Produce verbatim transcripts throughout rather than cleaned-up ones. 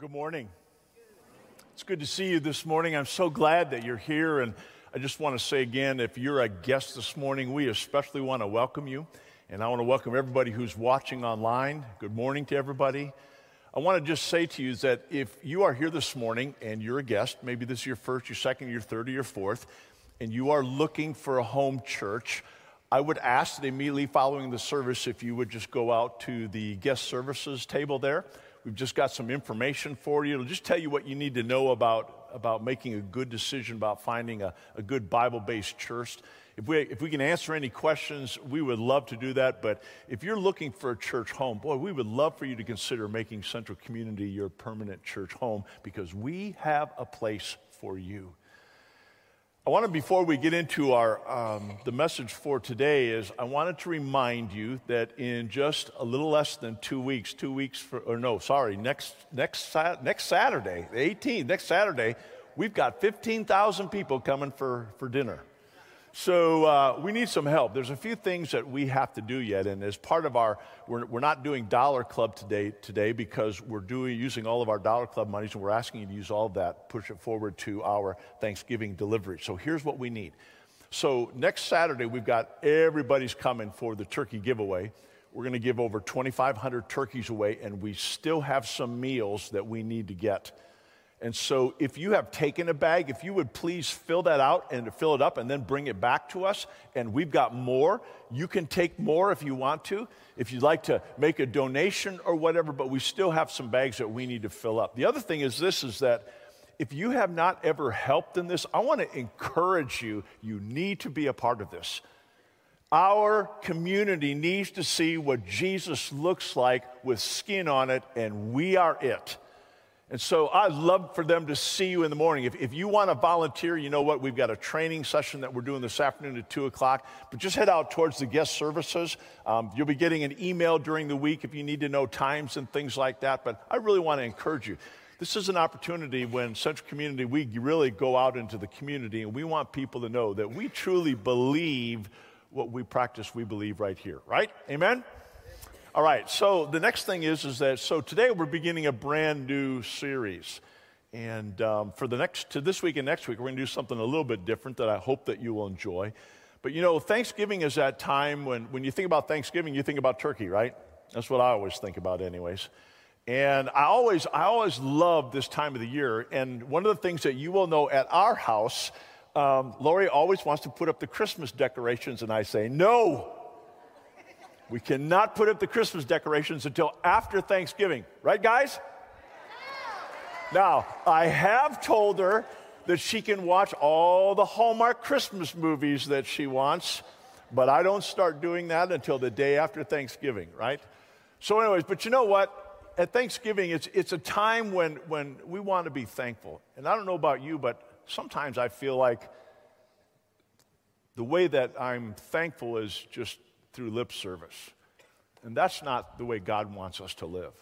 Good morning. It's good to see you this morning. I'm so glad that you're here, and I just want to say again, if you're a guest this morning, we especially want to welcome you, and I want to welcome everybody who's watching online. Good morning to everybody. I want to just say to you that if you are here this morning and you're a guest, maybe this is your first, your second, your third, or your fourth, and you are looking for a home church, I would ask that immediately following the service if you would just go out to the guest services table there. We've just got some information for you. It'll just tell you what you need to know about, about making a good decision, about finding a, a good Bible-based church. If we, if we can answer any questions, we would love to do that. But if you're looking for a church home, boy, we would love for you to consider making Central Community your permanent church home, because we have a place for you. I want to, before we get into our um, the message for today, is I wanted to remind you that in just a little less than two weeks, two weeks for, or no, sorry, next next next Saturday, the eighteenth, next Saturday, we've got fifteen thousand people coming for for dinner. So uh, we need some help. There's a few things that we have to do yet, and as part of our, we're, we're not doing Dollar Club today today because we're doing using all of our Dollar Club monies, and we're asking you to use all of that, push it forward to our Thanksgiving delivery. So here's what we need. So next Saturday, we've got everybody's coming for the turkey giveaway. We're going to give over twenty-five hundred turkeys away, and we still have some meals that we need to get. And so if you have taken a bag, if you would please fill that out and fill it up and then bring it back to us. And we've got more. You can take more if you want to, if you'd like to make a donation or whatever, but we still have some bags that we need to fill up. The other thing is this, is that if you have not ever helped in this, I want to encourage you, you need to be a part of this. Our community needs to see what Jesus looks like with skin on it, and we are it. And so I'd love for them to see you in the morning. If, if you want to volunteer, you know what? We've got a training session that we're doing this afternoon at two o'clock. But just head out towards the guest services. Um, you'll be getting an email during the week if you need to know times and things like that. But I really want to encourage you. This is an opportunity when Central Community, we really go out into the community, and we want people to know that we truly believe what we practice, we believe right here. Right? Amen? All right, so the next thing is, is that, so today we're beginning a brand new series. And um, for the next, to this week and next week, we're going to do something a little bit different that I hope that you will enjoy. But you know, Thanksgiving is that time when, when you think about Thanksgiving, you think about turkey, right? That's what I always think about anyways. And I always, I always love this time of the year. And one of the things that you will know at our house, um, Lori always wants to put up the Christmas decorations, and I say, no. We cannot put up the Christmas decorations until after Thanksgiving. Right, guys? Now, I have told her that she can watch all the Hallmark Christmas movies that she wants, but I don't start doing that until the day after Thanksgiving, right? So anyways, but you know what? At Thanksgiving, it's, it's a time when, when we want to be thankful. And I don't know about you, but sometimes I feel like the way that I'm thankful is just through lip service. And that's not the way God wants us to live.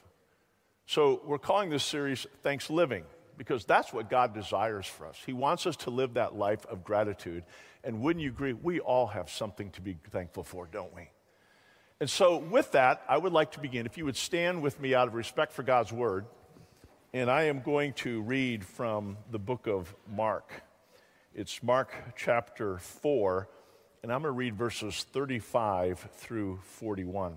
So we're calling this series Thanks Living, because that's what God desires for us. He wants us to live that life of gratitude. And wouldn't you agree, we all have something to be thankful for, don't we? And so with that, I would like to begin. If you would stand with me out of respect for God's word, and I am going to read from the book of Mark. It's Mark chapter four, and I'm going to read verses thirty-five through forty-one.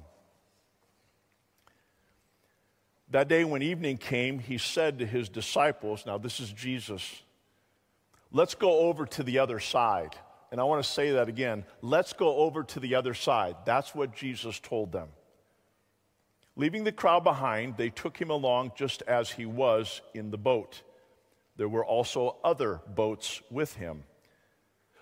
That day when evening came, he said to his disciples, now this is Jesus, let's go over to the other side. And I want to say that again. Let's go over to the other side. That's what Jesus told them. Leaving the crowd behind, they took him along just as he was in the boat. There were also other boats with him.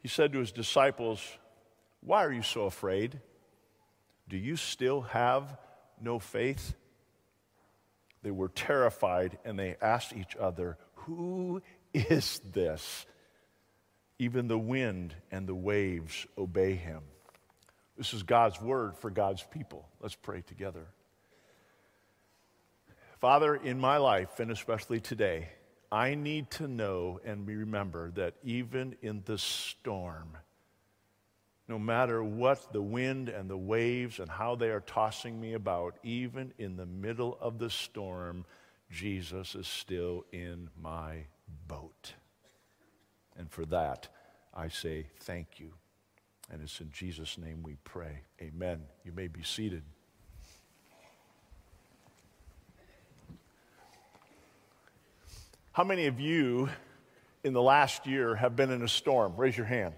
He said to his disciples, "Why are you so afraid? Do you still have no faith?" They were terrified, and they asked each other, "Who is this? Even the wind and the waves obey him." This is God's word for God's people. Let's pray together. Father, in my life, and especially today, I need to know and remember that even in the storm, no matter what the wind and the waves and how they are tossing me about, even in the middle of the storm, Jesus is still in my boat. And for that, I say thank you. And it's in Jesus' name we pray. Amen. You may be seated. How many of you in the last year have been in a storm? Raise your hand.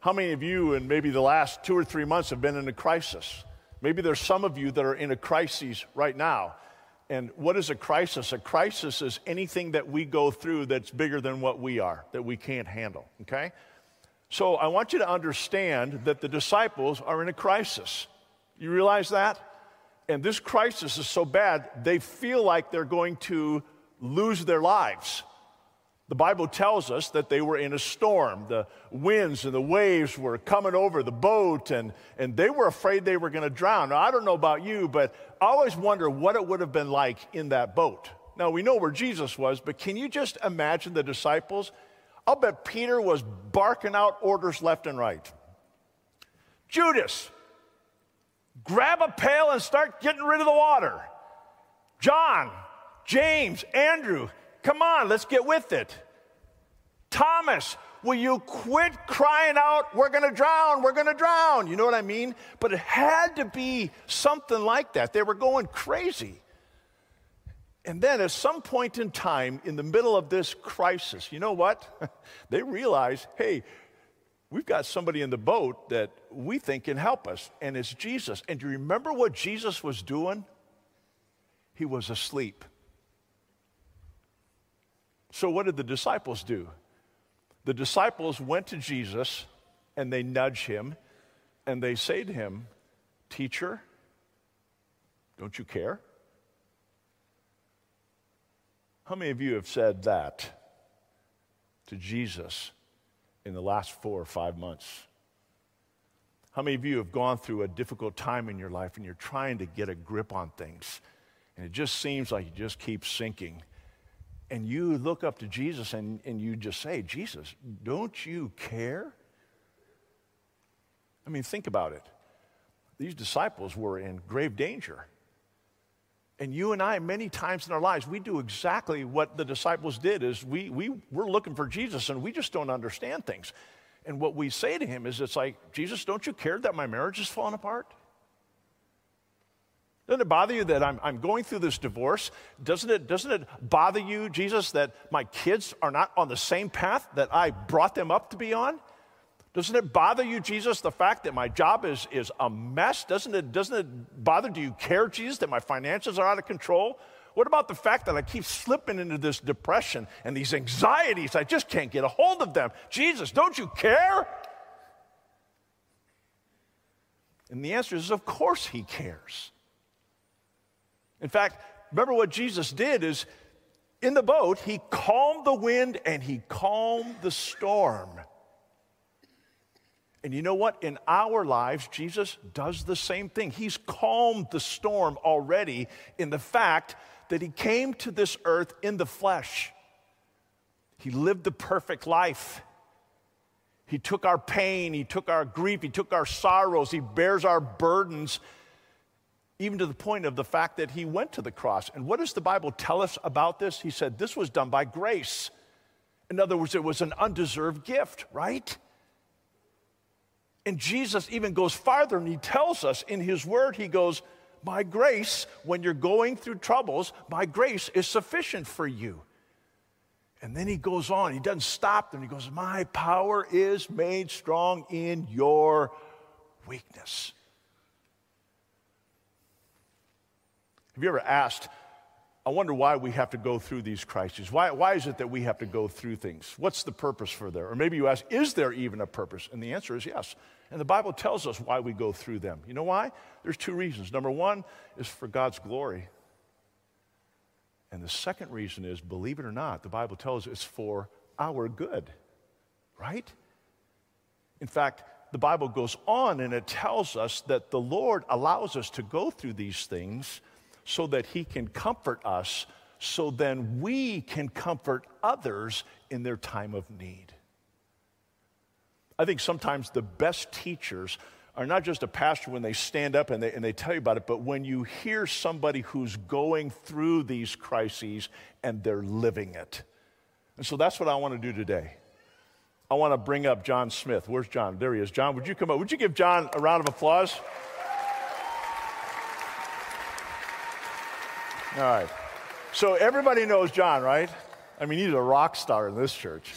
How many of you in maybe the last two or three months have been in a crisis? Maybe there's some of you that are in a crisis right now. And what is a crisis? A crisis is anything that we go through that's bigger than what we are, that we can't handle, okay? So I want you to understand that the disciples are in a crisis. You realize that? And this crisis is so bad, they feel like they're going to lose their lives. The Bible tells us that they were in a storm. The winds and the waves were coming over the boat, and, and they were afraid they were going to drown. Now, I don't know about you, but I always wonder what it would have been like in that boat. Now, we know where Jesus was, but can you just imagine the disciples? I'll bet Peter was barking out orders left and right. Judas, grab a pail and start getting rid of the water. John, James, Andrew, come on, let's get with it. Thomas, will you quit crying out, we're going to drown, we're going to drown. You know what I mean? But it had to be something like that. They were going crazy. And then at some point in time, in the middle of this crisis, you know what? They realized, hey, we've got somebody in the boat that we think can help us, and it's Jesus. And do you remember what Jesus was doing? He was asleep. So what did the disciples do? The disciples went to Jesus, and they nudged him, and they say to him, "Teacher, don't you care?" How many of you have said that to Jesus in the last four or five months? How many of you have gone through a difficult time in your life, and you're trying to get a grip on things, and it just seems like you just keep sinking? And you look up to Jesus, and, and you just say, "Jesus, don't you care?" I mean, think about it. These disciples were in grave danger. And you and I, many times in our lives, we do exactly what the disciples did, is we, we, we're looking for Jesus, and we just don't understand things. And what we say to him is, it's like, "Jesus, don't you care that my marriage is falling apart? Doesn't it bother you that I'm, I'm going through this divorce? Doesn't it, doesn't it bother you, Jesus, that my kids are not on the same path that I brought them up to be on? Doesn't it bother you, Jesus, the fact that my job is, is a mess? Doesn't it, doesn't it bother, do you care, Jesus, that my finances are out of control? What about the fact that I keep slipping into this depression and these anxieties? I just can't get a hold of them. Jesus, don't you care?" And the answer is, of course he cares. In fact, remember what Jesus did is, in the boat, he calmed the wind and he calmed the storm. And you know what? In our lives, Jesus does the same thing. He's calmed the storm already in the fact that he came to this earth in the flesh. He lived the perfect life. He took our pain, he took our grief, he took our sorrows, he bears our burdens, even to the point of the fact that he went to the cross. And what does the Bible tell us about this? He said this was done by grace. In other words, it was an undeserved gift, right? And Jesus even goes farther, and he tells us in his word, he goes, "My grace, when you're going through troubles, my grace is sufficient for you." And then he goes on. He doesn't stop them. He goes, "My power is made strong in your weakness." Have you ever asked, I wonder why we have to go through these crises? Why, why is it that we have to go through things? What's the purpose for there? Or maybe you ask, is there even a purpose? And the answer is yes. And the Bible tells us why we go through them. You know why? There's two reasons. Number one is for God's glory. the second reason is, believe it or not, the Bible tells us it's for our good, right? In fact, the Bible goes on and it tells us that the Lord allows us to go through these things so that he can comfort us, so then we can comfort others in their time of need. I think sometimes the best teachers are not just a pastor when they stand up and they, and they tell you about it, but when you hear somebody who's going through these crises and they're living it. And so that's what I want to do today. I want to bring up John Smith. Where's John? There he is. John, would you come up? Would you give John a round of applause? All right. So everybody knows John, right? I mean, he's a rock star in this church.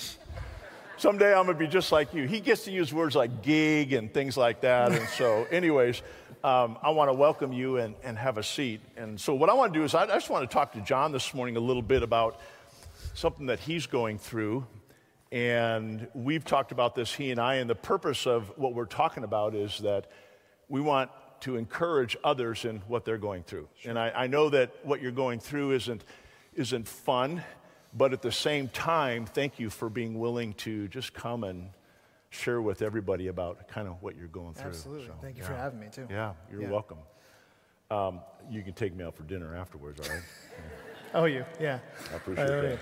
Someday I'm going to be just like you. He gets to use words like gig and things like that. And so anyways, um, I want to welcome you and, and have a seat. And so what I want to do is I, I just want to talk to John this morning a little bit about something that he's going through. And we've talked about this, he and I, and the purpose of what we're talking about is that we want to encourage others in what they're going through. Sure. And I, I know that what you're going through isn't, isn't fun. But at the same time, thank you for being willing to just come and share with everybody about kind of what you're going through. Absolutely. So, thank you yeah. for having me, too. Yeah, you're yeah. welcome. Um, you can take me out for dinner afterwards, all right? Yeah. Oh, you, yeah. I appreciate I that.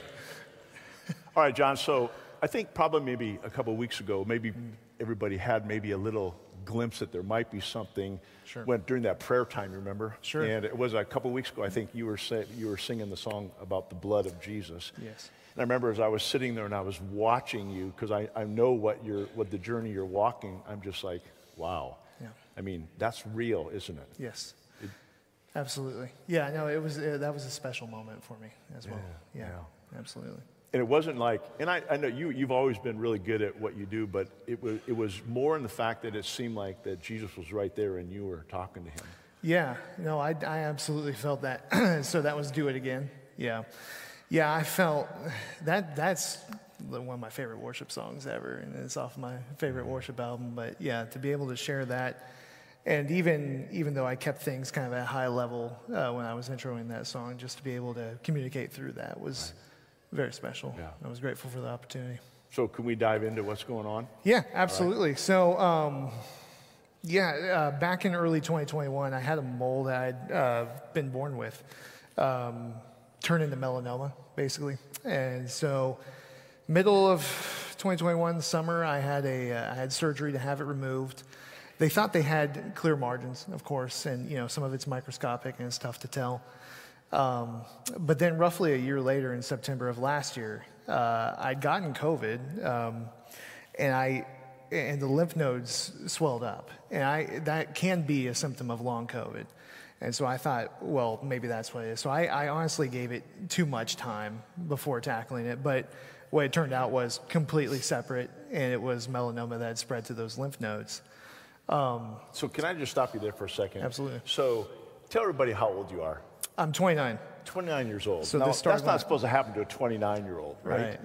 All right, John, so I think probably maybe a couple of weeks ago, maybe mm. everybody had maybe a little glimpse that there might be something sure. when, during that prayer time, remember? Sure. And it was a couple weeks ago, I think you were say, you were singing the song about the blood of Jesus. Yes. And I remember as I was sitting there and I was watching you, because I, I know what you're, what the journey you're walking, I'm just like, wow. Yeah. I mean, that's real, isn't it? Yes. It, absolutely. Yeah, no, it was, it, that was a special moment for me as well. Yeah, yeah, yeah. Absolutely. And it wasn't like, and I, I know you, you've always been really good at what you do, but it was, it was more in the fact that it seemed like that Jesus was right there and you were talking to him. Yeah, no, I, I absolutely felt that. So that was Do It Again. Yeah. Yeah, I felt that, that's one of my favorite worship songs ever, and it's off my favorite worship album. But yeah, to be able to share that, and even even though I kept things kind of at a high level uh, when I was introing that song, just to be able to communicate through that was... Right. Very special. Yeah. I was grateful for the opportunity. So can we dive into what's going on? Yeah, absolutely. Right. So, um, yeah, uh, back in early twenty twenty-one, I had a mole that I'd uh, been born with um, turn into melanoma, basically. And so middle of twenty twenty-one, summer, I had, a, uh, I had surgery to have it removed. They thought they had clear margins, of course, and, you know, some of it's microscopic and it's tough to tell. Um, but then roughly a year later in September of last year, uh, I'd gotten COVID, um, and I, and the lymph nodes swelled up, and I, that can be a symptom of long COVID. And so I thought, well, maybe that's what it is. So I, I honestly gave it too much time before tackling it, but what it turned out was completely separate, and it was melanoma that had spread to those lymph nodes. Um, so can I just stop you there for a second? Absolutely. So tell everybody how old you are. I'm twenty-nine. twenty-nine years old. So now, that's not out. supposed to happen to a twenty-nine-year-old, right? Right,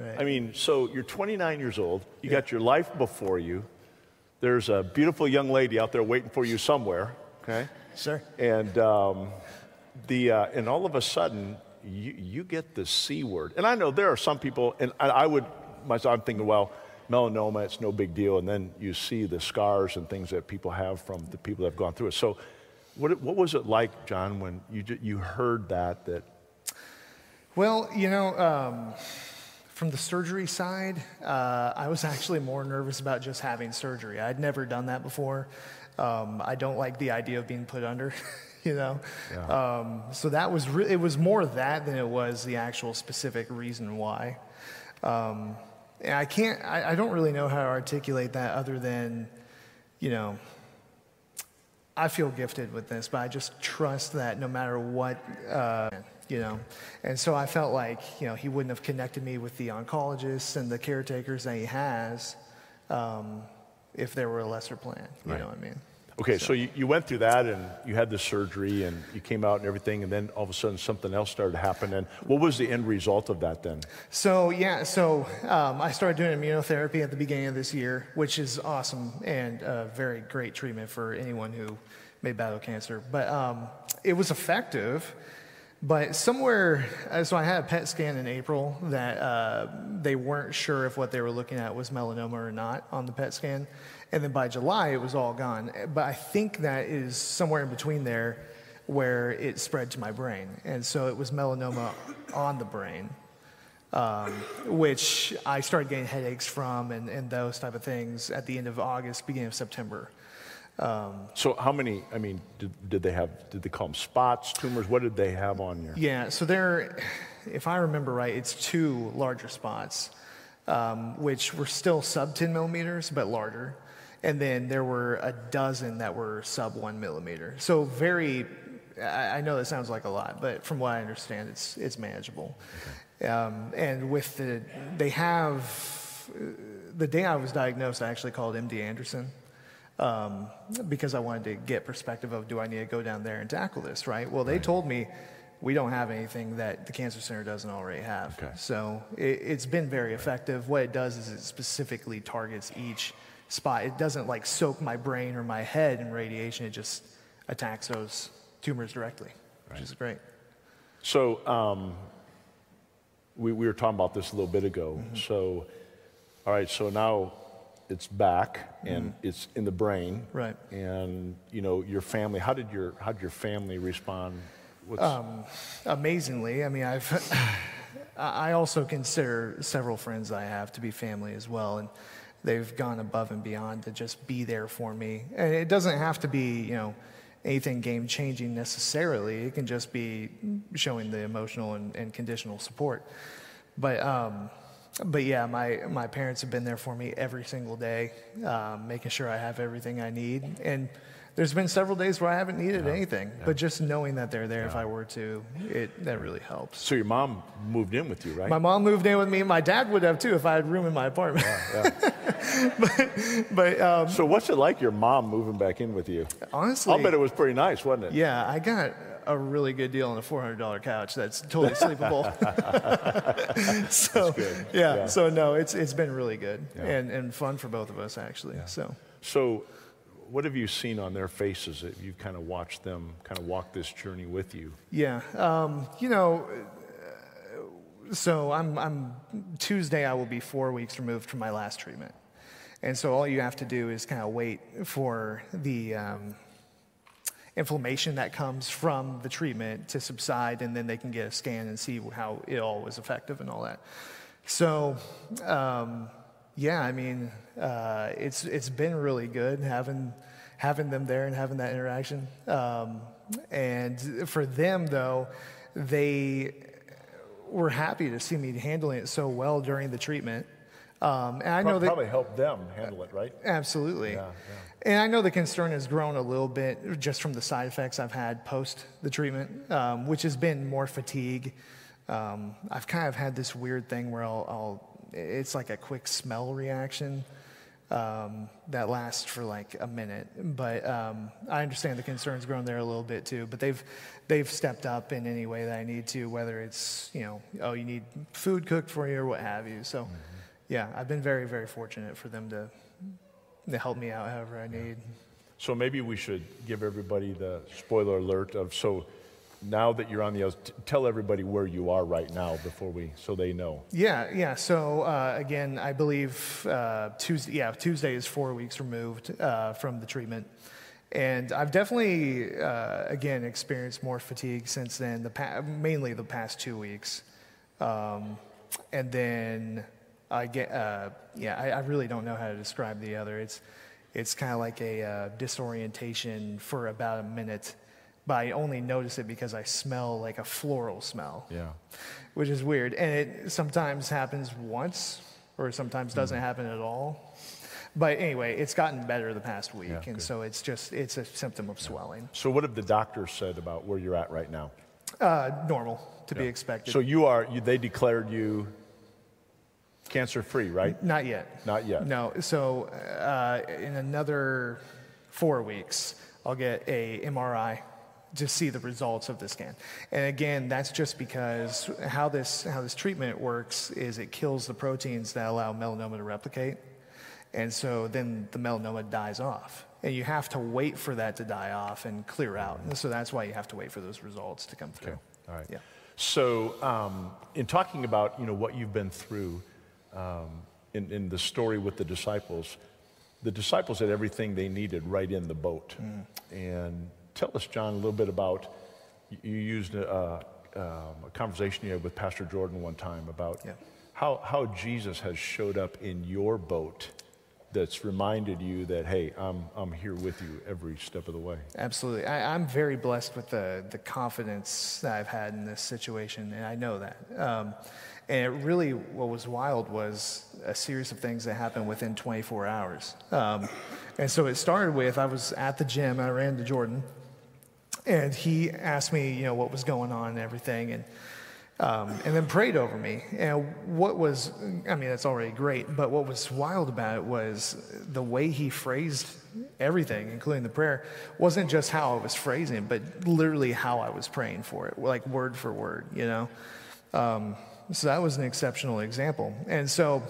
right? I mean, so you're twenty-nine years old. You yeah. got your life before you. There's a beautiful young lady out there waiting for you somewhere, okay? Sure. And um, the uh, and all of a sudden, you, you get the C word. And I know there are some people, and I, I would myself, I'm thinking, well, melanoma, it's no big deal. And then you see the scars and things that people have from the people that have gone through it. So. What, what was it like, John, when you you heard that? That well, you know, um, from the surgery side, uh, I was actually more nervous about just having surgery. I'd never done that before. Um, I don't like the idea of being put under, you know. Yeah. Um, so that was re- it was more that than it was the actual specific reason why. Um, and I can't. I, I don't really know how to articulate that other than, you know. I feel gifted with this, but I just trust that no matter what, uh, you know. And so I felt like, you know, he wouldn't have connected me with the oncologists and the caretakers that he has um, if there were a lesser plan, you right. know what I mean? Okay, so, so you, you went through that, and you had the surgery, and you came out and everything, and then all of a sudden something else started to happen. And what was the end result of that then? So, yeah, so um, I started doing immunotherapy at the beginning of this year, which is awesome and a very great treatment for anyone who may battle cancer. But um, it was effective, But somewhere, so I had a P E T scan in April that uh, they weren't sure if what they were looking at was melanoma or not on the P E T scan. And then by July, it was all gone. But I think that is somewhere in between there where it spread to my brain. And so it was melanoma on the brain, um, which I started getting headaches from and, and those type of things at the end of August, beginning of September. Um, so how many, I mean, did, did they have, did they call them spots, tumors? What did they have on your? Yeah, so there, if I remember right, it's two larger spots, um, which were still sub ten millimeters, but larger. And then there were a dozen that were sub one millimeter. So very, I, I know that sounds like a lot, but from what I understand, it's, it's manageable. Okay. Um, and with the, they have, the day I was diagnosed, I actually called M D Anderson. Um, because I wanted to get perspective of, do I need to go down there and tackle this, right? Well, they right. told me we don't have anything that the cancer center doesn't already have. Okay. So it, it's been very effective. What it does is it specifically targets each spot. It doesn't like soak my brain or my head in radiation. It just attacks those tumors directly, right. which is great. So um, we, we were talking about this a little bit ago. Mm-hmm. So, all right, so now... it's back and mm-hmm. it's in the brain, right? And you know your family. How did your how did your family respond? What's... Um, amazingly, I mean, I've I also consider several friends I have to be family as well, and they've gone above and beyond to just be there for me. And it doesn't have to be you know anything game changing necessarily. It can just be showing the emotional and, and conditional support, but. Um, But yeah, my, my parents have been there for me every single day, um, making sure I have everything I need. And there's been several days where I haven't needed yeah, anything, yeah. but just knowing that they're there yeah. if I were to, it that really helps. So your mom moved in with you, right? My mom moved in with me. My dad would have too if I had room in my apartment. Yeah, yeah. but but um, so what's it like your mom moving back in with you? Honestly, I'll bet it was pretty nice, wasn't it? Yeah, I got a really good deal on a four hundred dollar couch that's totally sleepable. So yeah, yeah, so no, it's it's been really good yeah. and and fun for both of us actually. Yeah. So so, what have you seen on their faces that you've kind of watched them kind of walk this journey with you? Yeah, um, you know, so I'm I'm Tuesday I will be four weeks removed from my last treatment, and so all you have to do is kind of wait for the. Um, inflammation that comes from the treatment to subside, and then they can get a scan and see how it all was effective and all that. So, um, yeah, I mean, uh, it's it's been really good having having them there and having that interaction. Um, and for them, though, they were happy to see me handling it so well during the treatment. Um, and I know that probably helped them handle it, right? Absolutely. Yeah, yeah. And I know the concern has grown a little bit just from the side effects I've had post the treatment, um, which has been more fatigue. Um, I've kind of had this weird thing where I'll, I'll it's like a quick smell reaction um, that lasts for like a minute. But um, I understand the concern's grown there a little bit too. But they've they've stepped up in any way that I need to, whether it's you know oh you need food cooked for you or what have you. So. Mm-hmm. Yeah, I've been very, very fortunate for them to, to help me out however I need. So maybe we should give everybody the spoiler alert of, so now that you're on the, tell everybody where you are right now before we, so they know. Yeah, yeah, so uh, again, I believe uh, Tuesday, yeah, Tuesday is four weeks removed uh, from the treatment. And I've definitely, uh, again, experienced more fatigue since then, the pa mainly the past two weeks. Um, and then... I get, uh, yeah, I, I really don't know how to describe the other. It's, it's kind of like a uh, disorientation for about a minute, but I only notice it because I smell like a floral smell. Yeah, which is weird, and it sometimes happens once, or sometimes mm-hmm. doesn't happen at all. But anyway, it's gotten better the past week, yeah, and good. So it's just it's a symptom of yeah. swelling. So what have the doctors said about where you're at right now? Uh, normal to yeah. be expected. So you are you, they declared you. Cancer-free, right? Not yet. Not yet. No. So uh, in another four weeks, I'll get a M R I to see the results of the scan. And again, that's just because how this how this treatment works is it kills the proteins that allow melanoma to replicate, and so then the melanoma dies off. And you have to wait for that to die off and clear out. And so that's why you have to wait for those results to come through. Okay. All right. Yeah. So um, in talking about, you know, what you've been through um, in, in the story with the disciples, the disciples had everything they needed right in the boat. Mm. And tell us, John, a little bit about, you used a, a, a conversation you had with Pastor Jordan one time about yeah. how, how Jesus has showed up in your boat that's reminded you that, hey, I'm, I'm here with you every step of the way. Absolutely. I, I'm very blessed with the, the confidence that I've had in this situation, and I know that. Um, and it really, what was wild was a series of things that happened within twenty-four hours. Um, and so it started with, I was at the gym, I ran to Jordan, and he asked me, you know, what was going on and everything, and Um, and then prayed over me. And what was, I mean, that's already great, but what was wild about it was the way he phrased everything, including the prayer, wasn't just how I was phrasing it, but literally how I was praying for it, like word for word, you know? Um, so that was an exceptional example. And so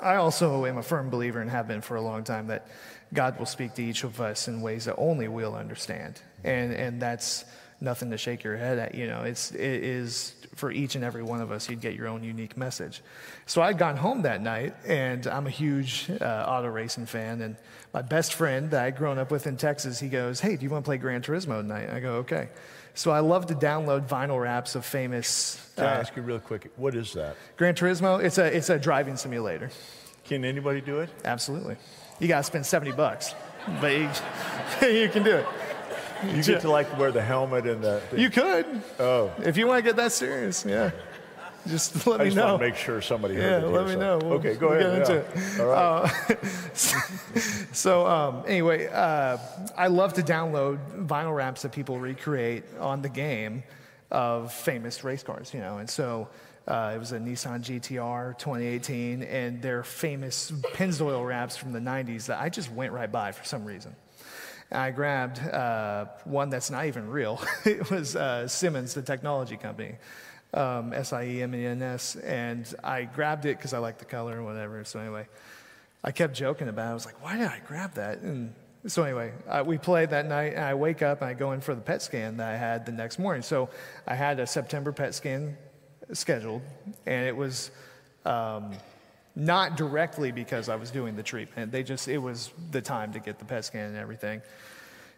I also am a firm believer, and have been for a long time, that God will speak to each of us in ways that only we'll understand. And, and that's nothing to shake your head at, you know. It's, it is for each and every one of us, you'd get your own unique message. So I'd gone home that night, and I'm a huge uh, auto racing fan, and my best friend that I'd grown up with in Texas, he goes, hey, do you want to play Gran Turismo tonight? I go, okay. So I love to download vinyl wraps of famous... Uh, Can I ask you real quick, what is that? Gran Turismo, it's a, it's a driving simulator. Can anybody do it? Absolutely. You got to spend seventy bucks, but you, you can do it. You get to like wear the helmet and the thing. You could. Oh. If you want to get that serious, yeah. Just let I me just know. I want to make sure somebody heard yeah, it. Yeah, let me so. know. We'll, okay, go we'll ahead. Get into yeah. it. All right. Uh, so so um, anyway, uh, I love to download vinyl wraps that people recreate on the game of famous race cars, you know. And so uh, it was a Nissan G T R twenty eighteen, and their famous Pennzoil wraps from the nineties that I just went right by for some reason. I grabbed uh, one that's not even real. It was uh, Siemens, the technology company, um, S I E M E N S, and I grabbed it because I liked the color and whatever. So anyway, I kept joking about it. I was like, why did I grab that? And so anyway, I, we played that night, and I wake up, and I go in for the PET scan that I had the next morning. So I had a September PET scan scheduled, and it was... Um, Not directly because I was doing the treatment. They just, it was the time to get the PET scan and everything.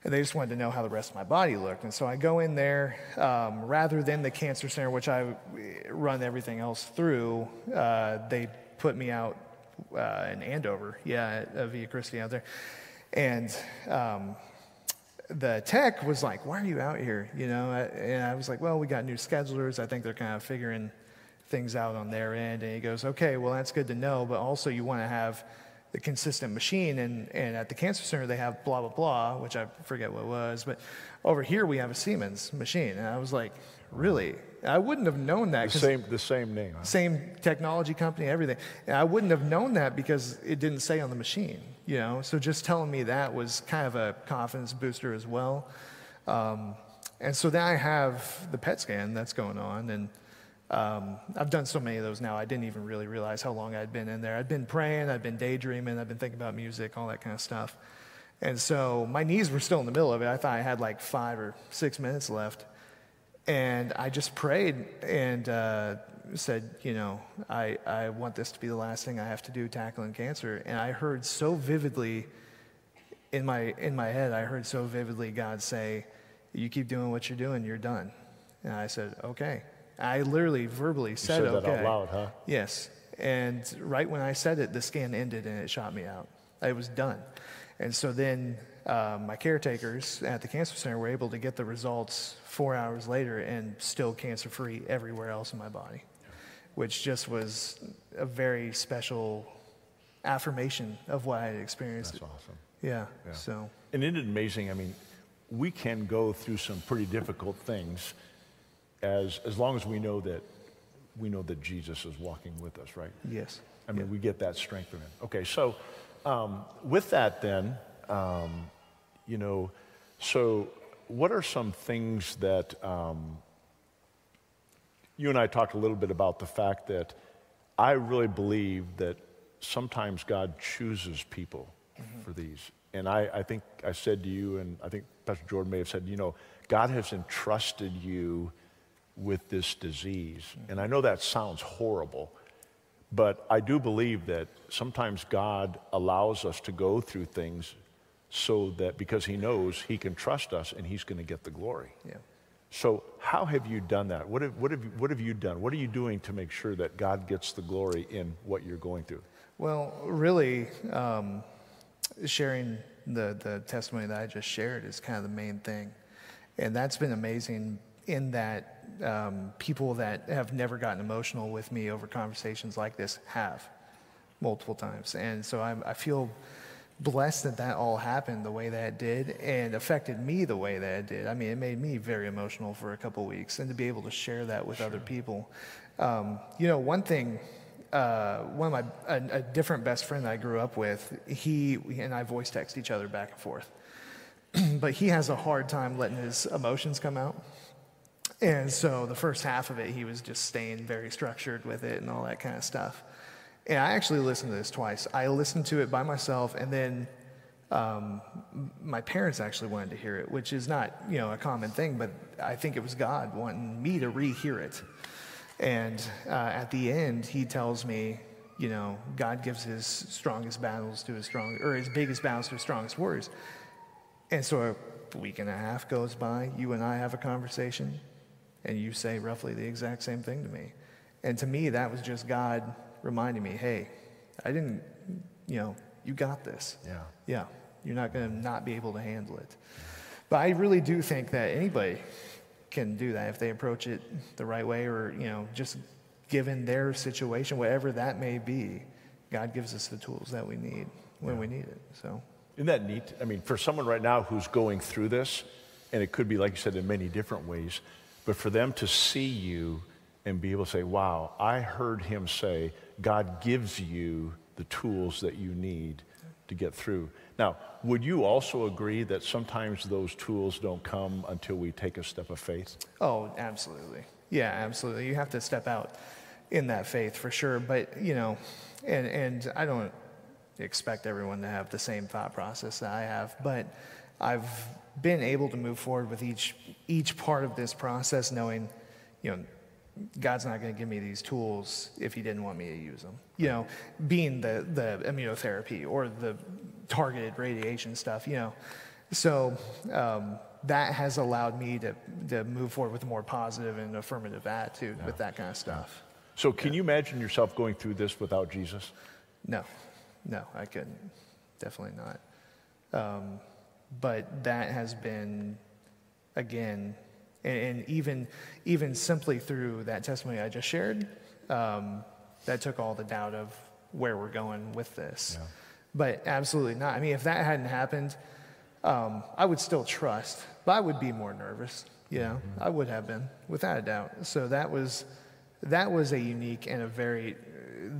And they just wanted to know how the rest of my body looked. And so I go in there, um, rather than the cancer center, which I run everything else through, uh, they put me out uh, in Andover, yeah, at uh, Via Christi out there. And um, the tech was like, why are you out here? You know, and I was like, well, we got new schedulers. I think they're kind of figuring things out on their end. And he goes, okay, well, that's good to know, but also you want to have the consistent machine, and, and at the cancer center they have blah, blah, blah, which I forget what it was, but over here we have a Siemens machine. And I was like, really? I wouldn't have known that. The same, the same name. Huh? Same technology company, everything. And I wouldn't have known that because it didn't say on the machine, you know? So just telling me that was kind of a confidence booster as well. Um, and so then I have the PET scan that's going on, and Um, I've done so many of those now, I didn't even really realize how long I'd been in there. I'd been praying, I'd been daydreaming, I'd been thinking about music, all that kind of stuff. And so my knees were still in the middle of it. I thought I had like five or six minutes left. And I just prayed and uh, said, you know, I, I want this to be the last thing I have to do tackling cancer. And I heard so vividly in my, in my head, I heard so vividly God say, you keep doing what you're doing, you're done. And I said, okay. I literally verbally said, okay. You said that out loud, huh? Yes. And right when I said it, the scan ended and it shot me out. It was done. And so then uh, my caretakers at the cancer center were able to get the results four hours later, and still cancer-free everywhere else in my body, which just was a very special affirmation of what I had experienced. That's awesome. Yeah. yeah. So. And isn't it amazing? I mean, we can go through some pretty difficult things, As, as long as we know that we know that Jesus is walking with us, right? Yes. I mean, yeah. we get that strength from him. Okay, so um, with that then, um, you know, so what are some things that, um, you and I talked a little bit about the fact that I really believe that sometimes God chooses people mm-hmm. for these. And I, I think I said to you, and I think Pastor Jordan may have said, you know, God has entrusted you with this disease. And I know that sounds horrible, but I do believe that sometimes God allows us to go through things so that because he knows he can trust us and he's going to get the glory. Yeah. So how have you done that? What have, what, have, what have you done? What are you doing to make sure that God gets the glory in what you're going through? Well, really, um, sharing the, the testimony that I just shared is kind of the main thing. And that's been amazing in that um, people that have never gotten emotional with me over conversations like this have multiple times. And so I, I feel blessed that that all happened the way that it did and affected me the way that it did. I mean, it made me very emotional for a couple of weeks, and to be able to share that with sure. other people. Um, you know, one thing, uh, one of my, a, a different best friend that I grew up with, he and I voice text each other back and forth, but he has a hard time letting his emotions come out. And so the first half of it, he was just staying very structured with it and all that kind of stuff. And I actually listened to this twice. I listened to it by myself, and then um, my parents actually wanted to hear it, which is not, you know, a common thing, but I think it was God wanting me to rehear it. And uh, at the end, he tells me, you know, God gives his strongest battles to his strong, or his biggest battles to his strongest warriors. And so a week and a half goes by. You and I have a conversation, and you say roughly the exact same thing to me. And to me, that was just God reminding me, hey, I didn't, you know, you got this. Yeah. Yeah. You're not going to not be able to handle it. But I really do think that anybody can do that if they approach it the right way, or, you know, just given their situation, whatever that may be, God gives us the tools that we need when yeah. we need it. So. Isn't that neat? I mean, for someone right now who's going through this, and it could be, like you said, in many different ways, but for them to see you and be able to say, wow, I heard him say, God gives you the tools that you need to get through. Now, would you also agree that sometimes those tools don't come until we take a step of faith? Oh, absolutely. Yeah, absolutely. You have to step out in that faith for sure. But, you know, and, and I don't expect everyone to have the same thought process that I have, but I've been able to move forward with each, each part of this process knowing, you know, God's not going to give me these tools if he didn't want me to use them. You know, being the, the immunotherapy or the targeted radiation stuff, you know. So um, that has allowed me to, to move forward with a more positive and affirmative attitude yeah. with that kind of stuff. So can yeah. you imagine yourself going through this without Jesus? No. No, I couldn't. Definitely not. Um, but that has been, again... And even even simply through that testimony I just shared, um, that took all the doubt of where we're going with this. Yeah. But absolutely not. I mean, if that hadn't happened, um, I would still trust, but I would be more nervous. You know, mm-hmm. I would have been, without a doubt. So that was that was a unique and a very,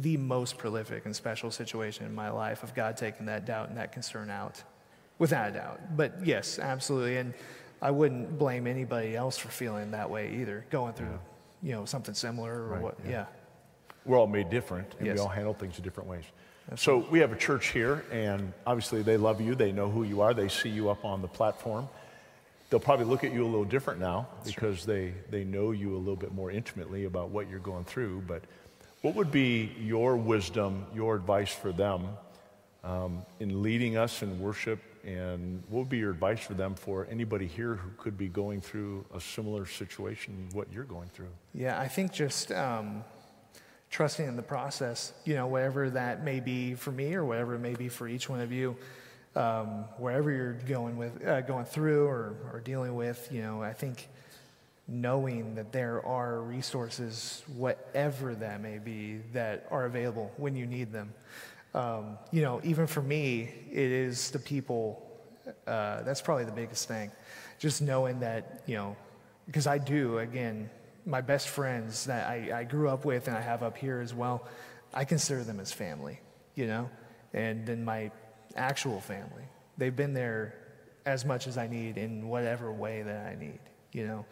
the most prolific and special situation in my life of God taking that doubt and that concern out, without a doubt. But yes, absolutely. And I wouldn't blame anybody else for feeling that way either, going through, yeah. you know, something similar or right, what, yeah. yeah. We're all made different, and yes. we all handle things in different ways. Absolutely. So we have a church here, and obviously they love you. They know who you are. They see you up on the platform. They'll probably look at you a little different now That's because they, they know you a little bit more intimately about what you're going through. But what would be your wisdom, your advice for them um, in leading us in worship? And what would be your advice for them, for anybody here who could be going through a similar situation, what you're going through? Yeah, I think just um, trusting in the process, you know, whatever that may be for me or whatever it may be for each one of you, um, wherever you're going with, uh, going through or, or dealing with, you know, I think knowing that there are resources, whatever that may be, that are available when you need them. Um, you know, even for me, it is the people, uh, that's probably the biggest thing. Just knowing that, you know, because I do, again, my best friends that I, I grew up with and I have up here as well, I consider them as family, you know, and then my actual family. They've been there as much as I need in whatever way that I need, you know.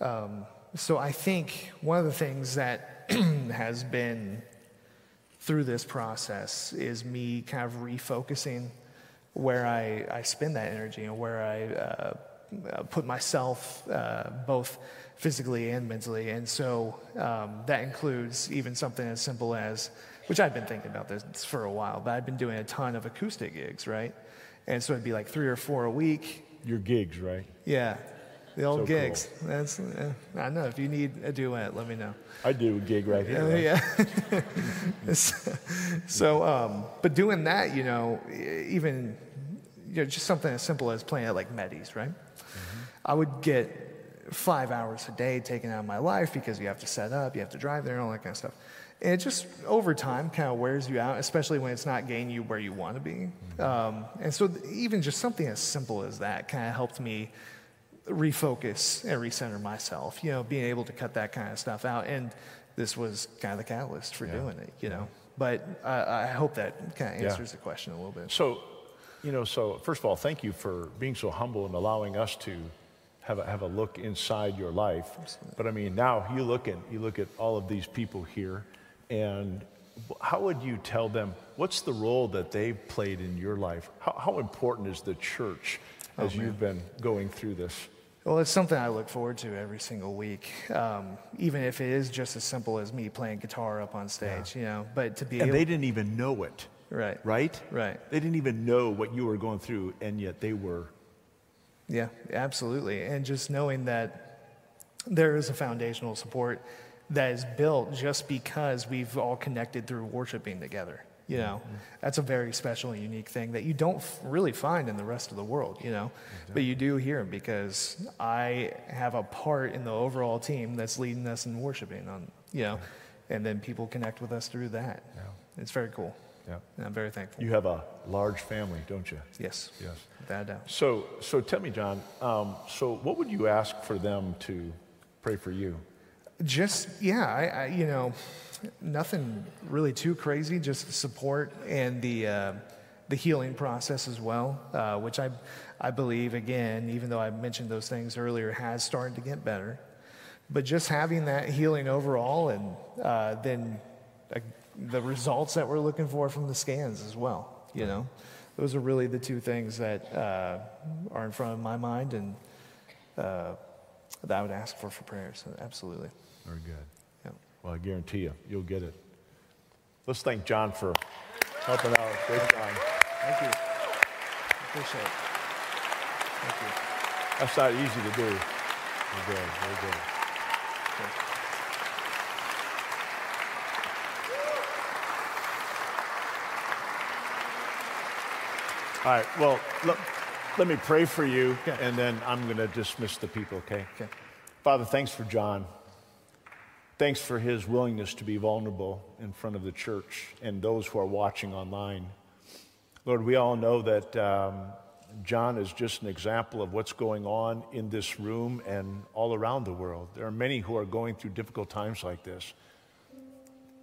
Um, so I think one of the things that has been through this process is me kind of refocusing where I, I spend that energy and where I uh, put myself uh, both physically and mentally. And so um, that includes even something as simple as, which I've been thinking about this for a while, but I've been doing a ton of acoustic gigs, right? And so it'd be like three or four a week. Your gigs, right? Yeah, the old so gigs. Cool. That's, uh, I know, if you need a duet, let me know. I do a gig right here. Yeah. Right? Yeah. so, um, but doing that, you know, even you know, just something as simple as playing at like Medi's, right? Mm-hmm. I would get five hours a day taken out of my life because you have to set up, you have to drive there, and all that kind of stuff. And it just, over time, kind of wears you out, especially when it's not getting you where you want to be. Um, and so even just something as simple as that kind of helped me refocus and recenter myself, you know, being able to cut that kind of stuff out. And this was kind of the catalyst for yeah. doing it, you know. But uh, I hope that kind of answers yeah. the question a little bit. So, you know, so first of all, thank you for being so humble and allowing us to have a, have a look inside your life. Absolutely. But I mean, now you look at, you look at all of these people here, and how would you tell them, what's the role that they've played in your life? How, how important is the church as oh, you've been going through this? Well, it's something I look forward to every single week, um, even if it is just as simple as me playing guitar up on stage, yeah. you know, but to be And able they didn't even know it. Right. Right? Right. They didn't even know what you were going through, and yet they were. Yeah, absolutely. And just knowing that there is a foundational support that is built just because we've all connected through worshiping together. You know, mm-hmm. that's a very special and unique thing that you don't f- really find in the rest of the world, you know, exactly. but you do here because I have a part in the overall team that's leading us in worshiping on, you know, yeah. and then people connect with us through that. Yeah. It's very cool. Yeah. And I'm very thankful. You have a large family, don't you? Yes. Yes. Without a doubt. So, so tell me, John, um, so what would you ask for them to pray for you? Just, yeah, I, I, you know, nothing really too crazy, just the support and the uh, the healing process as well, uh, which I I believe, again, even though I mentioned those things earlier, has started to get better. But just having that healing overall and uh, then uh, the results that we're looking for from the scans as well, you know. Those are really the two things that uh, are in front of my mind and uh, that I would ask for for prayer, so absolutely. Very good. Yeah. Well, I guarantee you, you'll get it. Let's thank John for helping out. Great time. Thank you. I appreciate it. Thank you. That's not easy to do. Very good. Very good. All right. Well, look. Let me pray for you, okay. and then I'm going to dismiss the people, okay? okay? Father, thanks for John. Thanks for his willingness to be vulnerable in front of the church and those who are watching online. Lord, we all know that um, John is just an example of what's going on in this room and all around the world. There are many who are going through difficult times like this.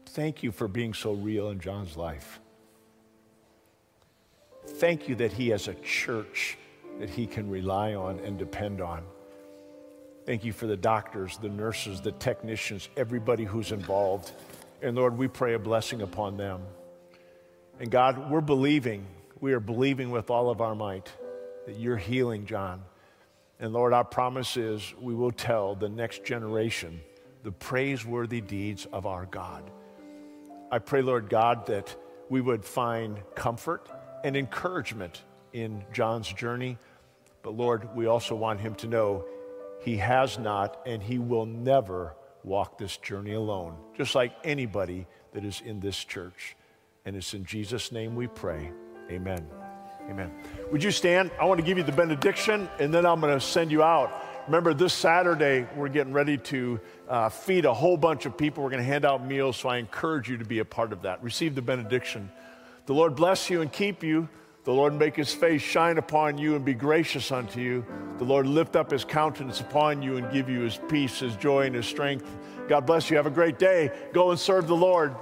Thank you for being so real in John's life. Thank you that he has a church that he can rely on and depend on. Thank you for the doctors, the nurses, the technicians, everybody who's involved. And Lord, we pray a blessing upon them. And God, we're believing, we are believing with all of our might that you're healing John. And Lord, our promise is we will tell the next generation the praiseworthy deeds of our God. I pray, Lord God, that we would find comfort and encouragement in John's journey. But Lord, we also want him to know he has not and he will never walk this journey alone, just like anybody that is in this church. And it's in Jesus' name we pray. Amen. Amen. Would you stand? I want to give you the benediction, and then I'm going to send you out. Remember, this Saturday, we're getting ready to uh, feed a whole bunch of people. We're going to hand out meals, so I encourage you to be a part of that. Receive the benediction. The Lord bless you and keep you. The Lord make his face shine upon you and be gracious unto you. The Lord lift up his countenance upon you and give you his peace, his joy, and his strength. God bless you. Have a great day. Go and serve the Lord.